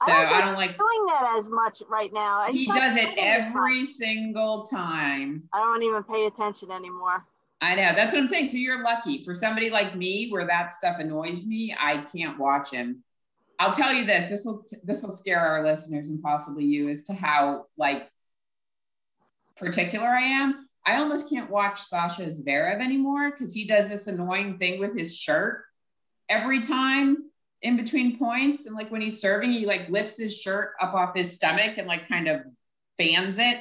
So I don't, I don't like doing that as much right now. He, he does it every single time. I don't even pay attention anymore. I know. That's what I'm saying. So you're lucky. For somebody like me where that stuff annoys me, I can't watch him. I'll tell you this, this will this will scare our listeners and possibly you as to how like particular I am. I almost can't watch Sasha Zverev anymore because he does this annoying thing with his shirt every time in between points. And like when he's serving, he like lifts his shirt up off his stomach and like kind of fans it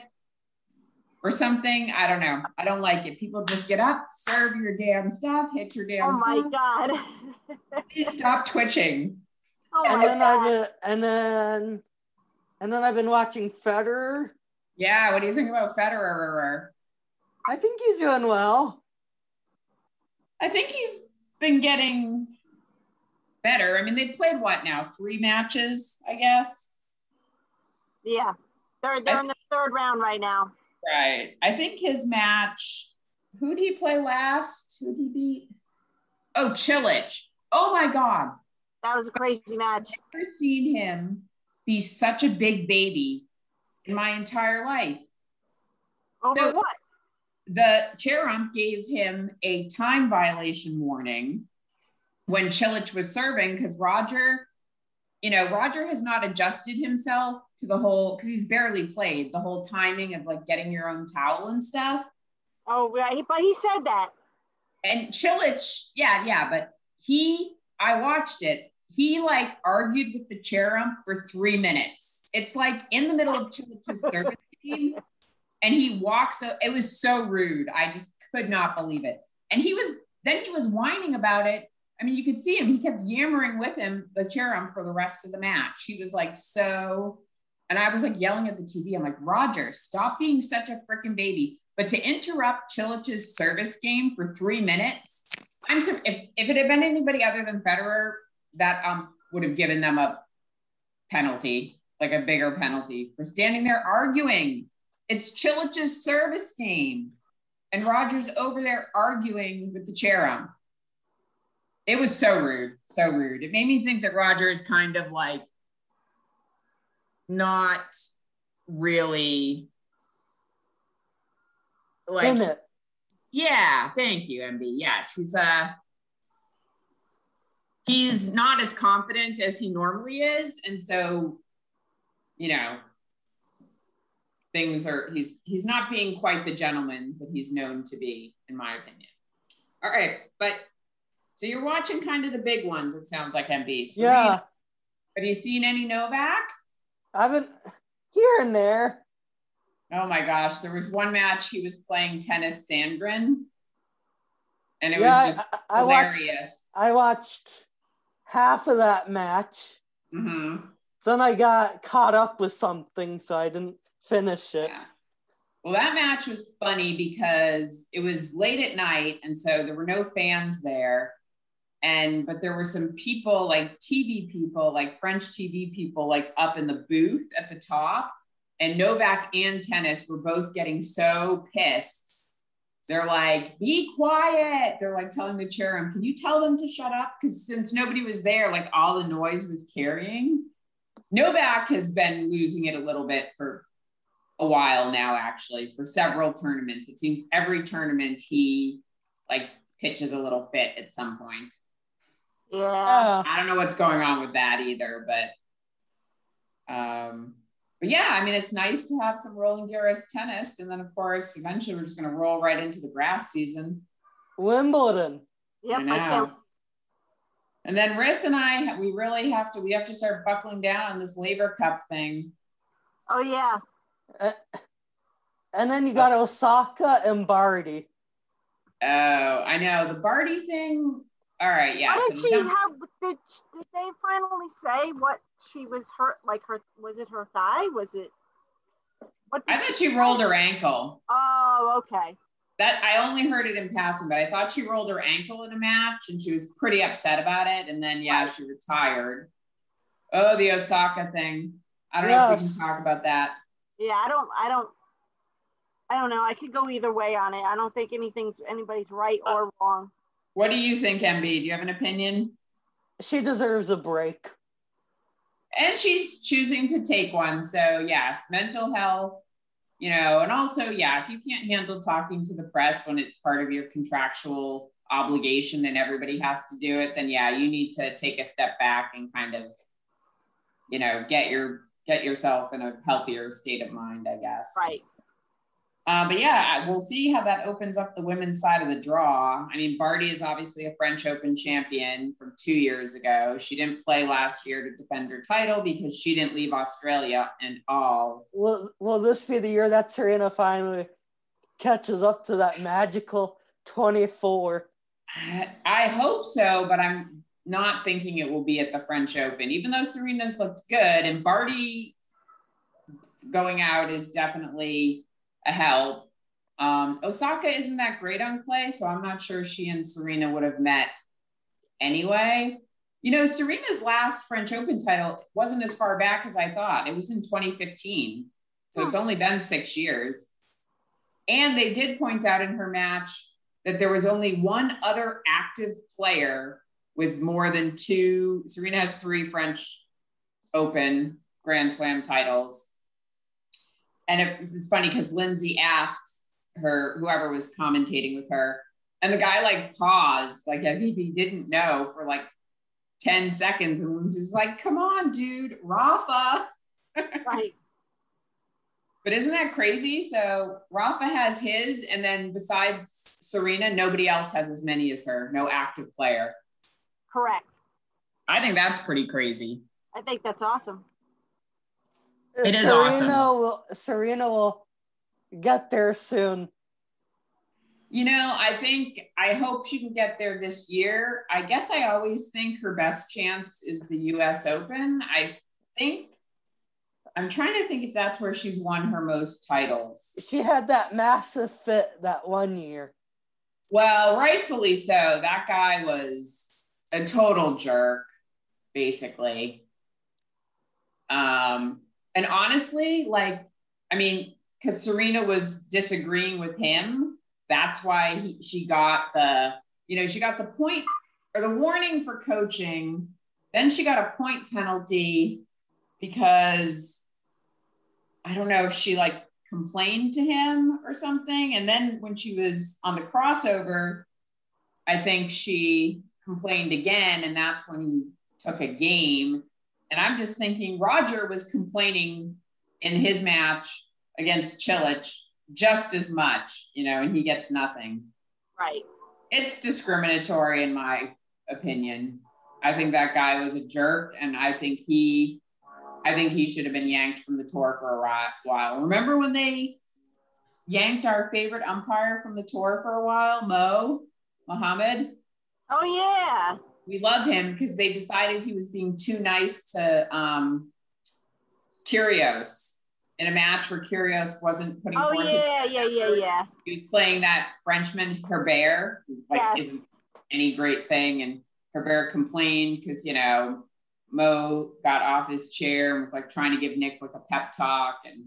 or something. I don't know. I don't like it. People just get up, serve your damn stuff, hit your damn stuff. Oh my God. Please stop twitching. Oh and then God. I've been, and then and then I've been watching Federer Yeah, what do you think about Federer? I think he's doing well. I think he's been getting better. I mean, they played what now? Three matches, I guess. Yeah, they're they're I, in the third round right now. Right. I think his match. Who did he play last? Who did he beat? Oh, Cilic. Oh my God, that was a crazy match. I've never seen him be such a big baby in my entire life. Over so what? The chair ump gave him a time violation warning when Cilic was serving, because Roger, you know, Roger has not adjusted himself to the whole, because he's barely played, the whole timing of like getting your own towel and stuff. Oh, right. But he said that. And Cilic, yeah, yeah, but he, I watched it. He like argued with the chair ump for three minutes. It's like in the middle of Cilic's service game. And he walks, it was so rude. I just could not believe it. And he was, then he was whining about it. I mean, you could see him, he kept yammering with him, the chair ump, for the rest of the match. He was like, so, and I was like yelling at the T V. I'm like, Roger, stop being such a freaking baby. But to interrupt Cilic's service game for three minutes, I'm sure if, if it had been anybody other than Federer, that ump would have given them a penalty, like a bigger penalty for standing there arguing. It's Cilic's service game. And Roger's over there arguing with the chair ump. It was so rude, so rude. It made me think that Roger is kind of like not really like, damn it. Yeah, thank you, M B. Yes, he's uh he's not as confident as he normally is. And so, you know, things are, he's he's not being quite the gentleman that he's known to be, in my opinion. All right, but so you're watching kind of the big ones, it sounds like, M B. So yeah. Have you, have you seen any Novak? I've been here and there. Oh my gosh, there was one match he was playing tennis Sandgren, and it yeah, was just I, I hilarious. Watched, I watched half of that match. Mm-hmm. Then I got caught up with something, so I didn't finish it. Yeah. Well, that match was funny because it was late at night, and so there were no fans there. And but there were some people, like T V people, like French T V people, like up in the booth at the top. And Novak and tennis were both getting so pissed. They're like, be quiet. They're like telling the chair ump, can you tell them to shut up? Because since nobody was there, like all the noise was carrying. Novak has been losing it a little bit for a while now, actually, for several tournaments. It seems every tournament he like pitches a little fit at some point. Yeah. I don't know what's going on with that either, but um, but yeah, I mean, it's nice to have some Roland Garros tennis. And then of course, eventually we're just gonna roll right into the grass season. Wimbledon. Yep, I know. I know. And then Riss and I, we really have to, we have to start buckling down on this Labor Cup thing. Oh yeah. Uh, and then you got Osaka and Barty. Oh, I know. The Barty thing. All right, yeah. What did so she have, did, did they finally say what she was hurt, like her, was it her thigh? Was it? What I thought she, she rolled her ankle. Oh, okay. That I only heard it in passing, but I thought she rolled her ankle in a match and she was pretty upset about it. And then, yeah, she retired. Oh, the Osaka thing. I don't yes. know if we can talk about that. Yeah, I don't, I don't, I don't know. I could go either way on it. I don't think anything's, anybody's right or wrong. What do you think, M B? Do you have an opinion? She deserves a break. And she's choosing to take one. So yes, mental health, you know, and also, yeah, if you can't handle talking to the press when it's part of your contractual obligation and everybody has to do it, then yeah, you need to take a step back and kind of, you know, get your, get yourself in a healthier state of mind, I guess. Right. Uh, but yeah, we'll see how that opens up the women's side of the draw. I mean, Barty is obviously a French Open champion from two years ago. She didn't play last year to defend her title because she didn't leave Australia and all. Will, will this be the year that Serena finally catches up to that magical twenty-four? I, I hope so, but I'm not thinking it will be at the French Open, even though Serena's looked good. And Barty, going out is definitely a help. Um, Osaka isn't that great on clay, so I'm not sure she and Serena would have met anyway. You know, Serena's last French Open title wasn't as far back as I thought. It was in twenty fifteen, so it's only been six years. And they did point out in her match that there was only one other active player with more than two. Serena has three French Open Grand Slam titles. And it, it's funny because Lindsay asks her, whoever was commentating with her, and the guy like paused, like as if he didn't know for like ten seconds. And Lindsay's like, come on, dude, Rafa. Right. But isn't that crazy? So Rafa has his, and then besides Serena, nobody else has as many as her. No active player. Correct. I think that's pretty crazy. I think that's awesome. It is awesome. Will, Serena will get there soon. You know, I think, I hope she can get there this year. I guess I always think her best chance is the U S Open. I think, I'm trying to think if that's where she's won her most titles. She had that massive fit that one year. Well, rightfully so. That guy was a total jerk, basically. Um, and honestly, like, I mean, because Serena was disagreeing with him. That's why he, she got the, you know, she got the point or the warning for coaching. Then she got a point penalty because I don't know if she like complained to him or something. And then when she was on the crossover, I think she complained again. And that's when he took a game. And I'm just thinking Roger was complaining in his match against Cilic just as much, you know, and he gets nothing. Right. It's discriminatory in my opinion. I think that guy was a jerk. And I think he, I think he should have been yanked from the tour for a while. Remember when they yanked our favorite umpire from the tour for a while, Mo Mohammed? Oh, yeah. We love him because they decided he was being too nice to um, Kyrgios in a match where Kyrgios wasn't putting forward. Oh, yeah, his yeah, yeah, yeah. He was playing that Frenchman, Herbert, who like, yes. isn't any great thing. And Herbert complained because, you know, Mo got off his chair and was like trying to give Nick like a pep talk. And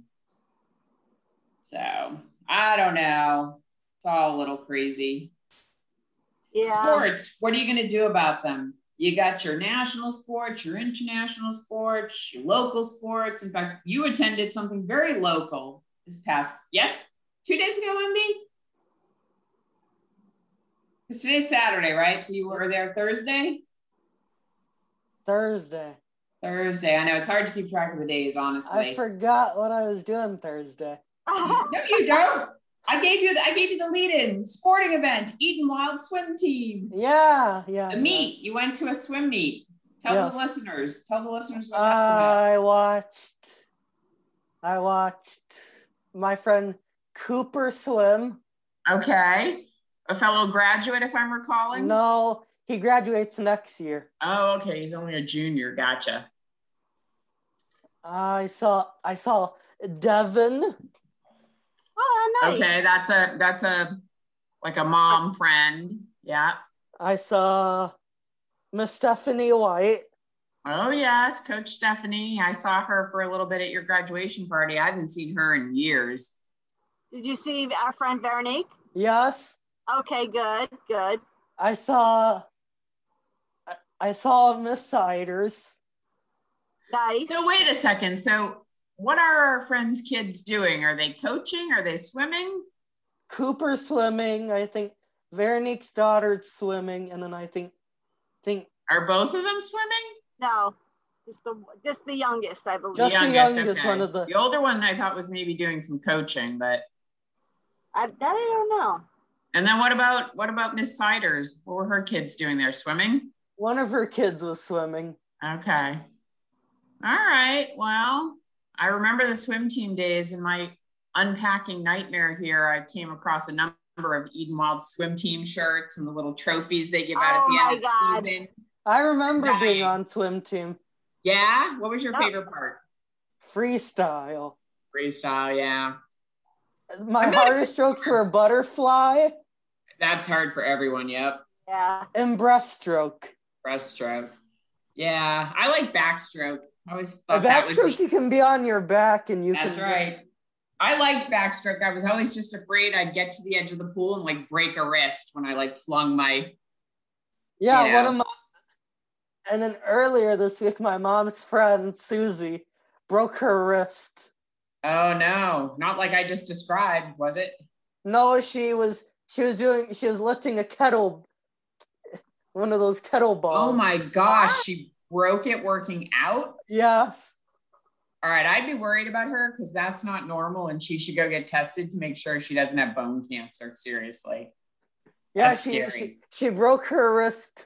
so I don't know. It's all a little crazy. Yeah. Sports. What are you going to do about them? You got your national sports, your international sports, your local sports. In fact, you attended something very local this past, yes, two days ago, M B? Because today's Saturday, right? So you were there Thursday? Thursday. Thursday. I know it's hard to keep track of the days, honestly. I forgot what I was doing Thursday. No, you don't. I gave you the, I gave you the lead-in. Sporting event, Eden Wild swim team. Yeah, yeah. The yeah. meet. You went to a swim meet. Tell yes. the listeners. Tell the listeners what that's about. I watched. I watched my friend Cooper swim. Okay. A fellow graduate, if I'm recalling. No. He graduates next year. Oh, okay. He's only a junior. Gotcha. I saw. I saw Devin. Oh, nice. Okay, that's a that's a like a mom friend. Yeah. I saw Miss Stephanie White. Oh yes, Coach Stephanie. I saw her for a little bit at your graduation party. I haven't seen her in years. Did you see our friend Veronique? Yes. Okay. Good. Good. I saw. I saw Miss Siders. Nice. So wait a second. So what are our friends' kids doing? Are they coaching? Are they swimming? Cooper's swimming. I think Veronique's daughter's swimming, and then I think think are both of them swimming? No, just the just the youngest, I believe. Just the youngest, the youngest okay. one of the. The older one I thought was maybe doing some coaching, but I, that I don't know. And then what about what about Miss Siders? What were her kids doing there? Swimming? One of her kids was swimming. Okay. All right. Well, I remember the swim team days in my unpacking nightmare here. I came across a number of Eden Wild swim team shirts and the little trophies they give out oh at the end God. of the season. I remember Dying. being on swim team. Yeah? What was your no. favorite part? Freestyle. Freestyle, yeah. My harder strokes were butterfly. That's hard for everyone, yep. Yeah. And breaststroke. Breaststroke. Yeah, I like backstroke. I always thought that was... Backstroke, you can be on your back and you can... That's right. I liked backstroke. I was always just afraid I'd get to the edge of the pool and like break a wrist when I like flung my... Yeah, you know. One of my... And then earlier this week, my mom's friend, Susie, broke her wrist. Oh no, not like I just described, was it? No, she was... She was doing, she was lifting a kettle, one of those kettle balls. Oh my gosh, ah. She broke it working out? Yes. All right, I'd be worried about her because that's not normal and she should go get tested to make sure she doesn't have bone cancer, seriously. Yeah, she, she she broke her wrist.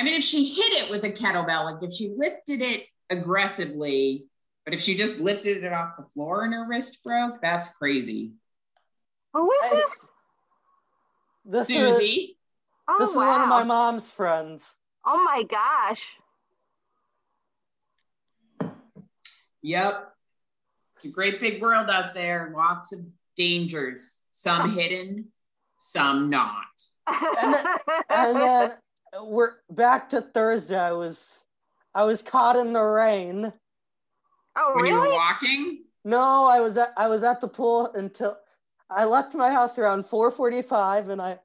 I mean, if she hit it with a kettlebell, like if she lifted it aggressively, but if she just lifted it off the floor and her wrist broke, that's crazy. Who is this? This Susie? Is, this oh, wow. is one of my mom's friends. Oh my gosh. Yep. It's a great big world out there. Lots of dangers. Some hidden, some not. And then, and then we're back to Thursday. I was I was caught in the rain. Oh, when really? You were walking? No, I was at, I was at the pool until... I left my house around four forty-five and I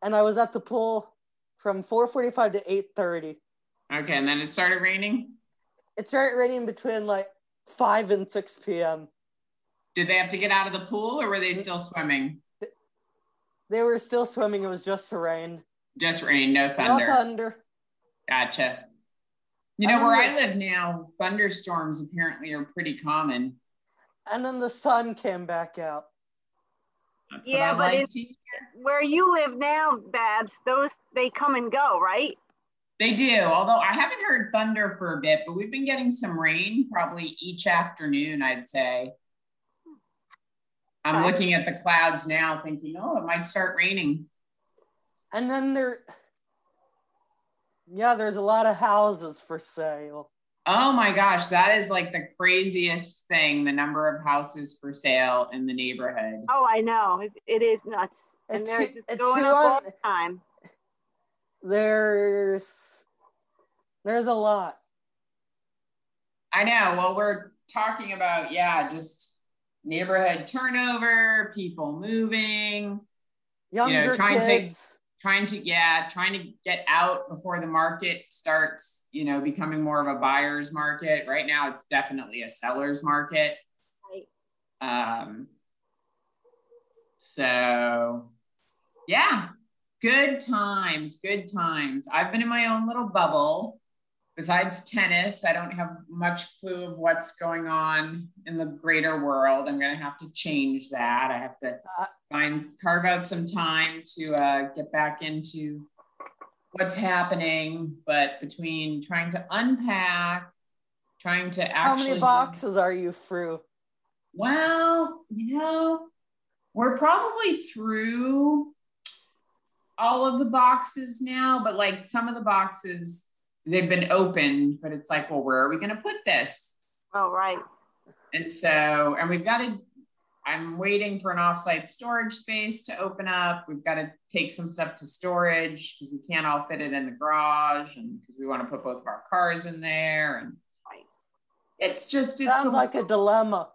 and I was at the pool from four forty-five to eight thirty. Okay, and then it started raining? It started raining between like five and six p.m. Did they have to get out of the pool or were they still swimming? They were still swimming. It was just the rain. Just rain, no thunder. No thunder. Gotcha. You know, and where I live now, thunderstorms apparently are pretty common. And then the sun came back out. That's yeah, but like in, where you live now, Babs, those, they come and go, right? They do, although I haven't heard thunder for a bit, but we've been getting some rain probably each afternoon, I'd say. I'm okay. Looking at the clouds now thinking, oh, it might start raining. And then there, yeah, there's a lot of houses for sale. Oh my gosh, that is like the craziest thing, the number of houses for sale in the neighborhood. Oh, I know. It, it is nuts. And it's, they're just going up all the time. There's, there's a lot. I know. Well, we're talking about, yeah, just neighborhood turnover, people moving. Younger you know, trying kids. To, Trying to, yeah, trying to get out before the market starts, you know, becoming more of a buyer's market. Right now, it's definitely a seller's market. Right. Um, so, yeah, good times, good times. I've been in my own little bubble. Besides tennis, I don't have much clue of what's going on in the greater world. I'm going to have to change that. I have to find carve out some time to uh, get back into what's happening. But between trying to unpack, trying to actually... How many boxes are you through? Well, you know, we're probably through all of the boxes now, but like some of the boxes... They've been opened, but it's like, well, where are we going to put this? Oh, right. And so, and we've got to, I'm waiting for an offsite storage space to open up. We've got to take some stuff to storage because we can't all fit it in the garage and because we want to put both of our cars in there. And it's just, it's sounds a, like a dilemma.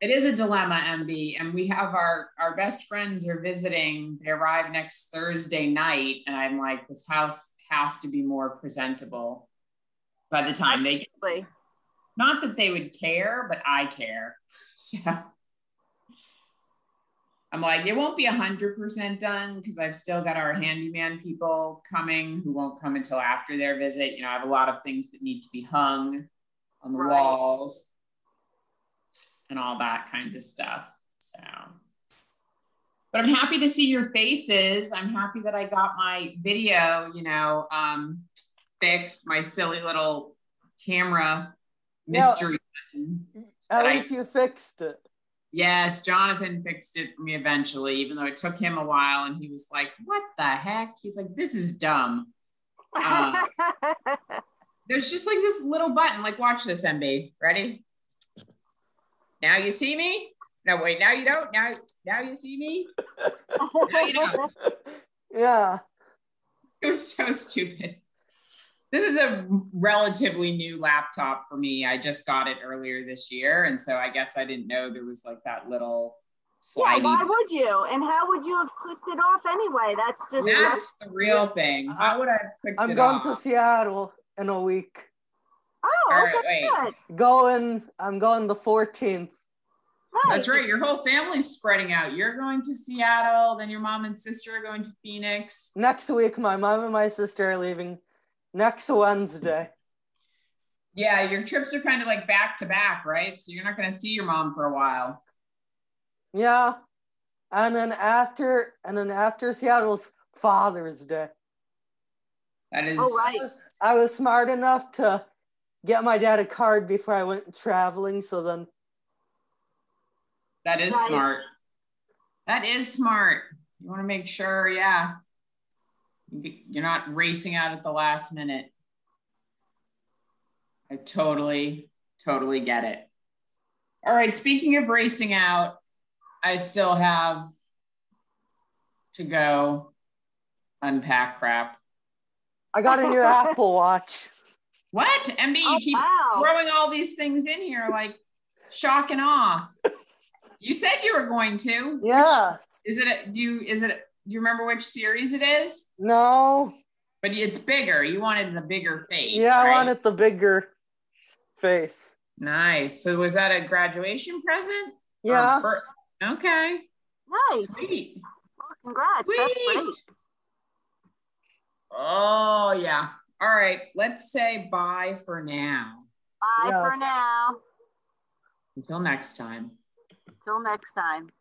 It is a dilemma, M B. And we have our, our best friends are visiting. They arrive next Thursday night. And I'm like, this house has to be more presentable by the time Absolutely. They get. Not that they would care, but I care. So I'm like, it won't be one hundred percent done because I've still got our handyman people coming who won't come until after their visit. You know, I have a lot of things that need to be hung on the right. walls and all that kind of stuff. So, but I'm happy to see your faces. I'm happy that I got my video, you know, um, fixed, my silly little camera mystery. No, at least I, you fixed it. Yes, Jonathan fixed it for me eventually, even though it took him a while. And he was like, what the heck? He's like, this is dumb. Um, there's just like this little button, like watch this, M B, ready? Now you see me? No, wait, now you don't? Now now you see me? Now you don't. Yeah. It was so stupid. This is a relatively new laptop for me. I just got it earlier this year. And so I guess I didn't know there was like that little slidey. Yeah, why would you? And how would you have clicked it off anyway? That's just- That's the real thing. How would I have clicked it off? I'm going to Seattle in a week. Oh, okay, right, wait. Good. Going, I'm going the fourteenth. Nice. That's right. Your whole family's spreading out. You're going to Seattle, then your mom and sister are going to Phoenix. Next week, my mom and my sister are leaving next Wednesday. Yeah, your trips are kind of like back to back, right? So you're not going to see your mom for a while. Yeah. And then after, and then after Seattle's Father's Day. That is. Oh, right. I was smart enough to get my dad a card before I went traveling, so then. That is smart. That is smart. You want to make sure, yeah, you're not racing out at the last minute. I totally, totally get it. All right, speaking of racing out, I still have to go unpack crap. I got a new Apple Watch. What? M B, you oh, keep wow. throwing all these things in here like shock and awe. You said you were going to. Yeah. Which, is it? A, do you? Is it? A, do you remember which series it is? No. But it's bigger. You wanted the bigger face. Yeah, right? I wanted the bigger face. Nice. So was that a graduation present? Yeah. Or, okay. Nice. Sweet. Well, congrats. Sweet. That's great. Oh yeah. All right. Let's say bye for now. Bye yes. for now. Until next time. Till next time.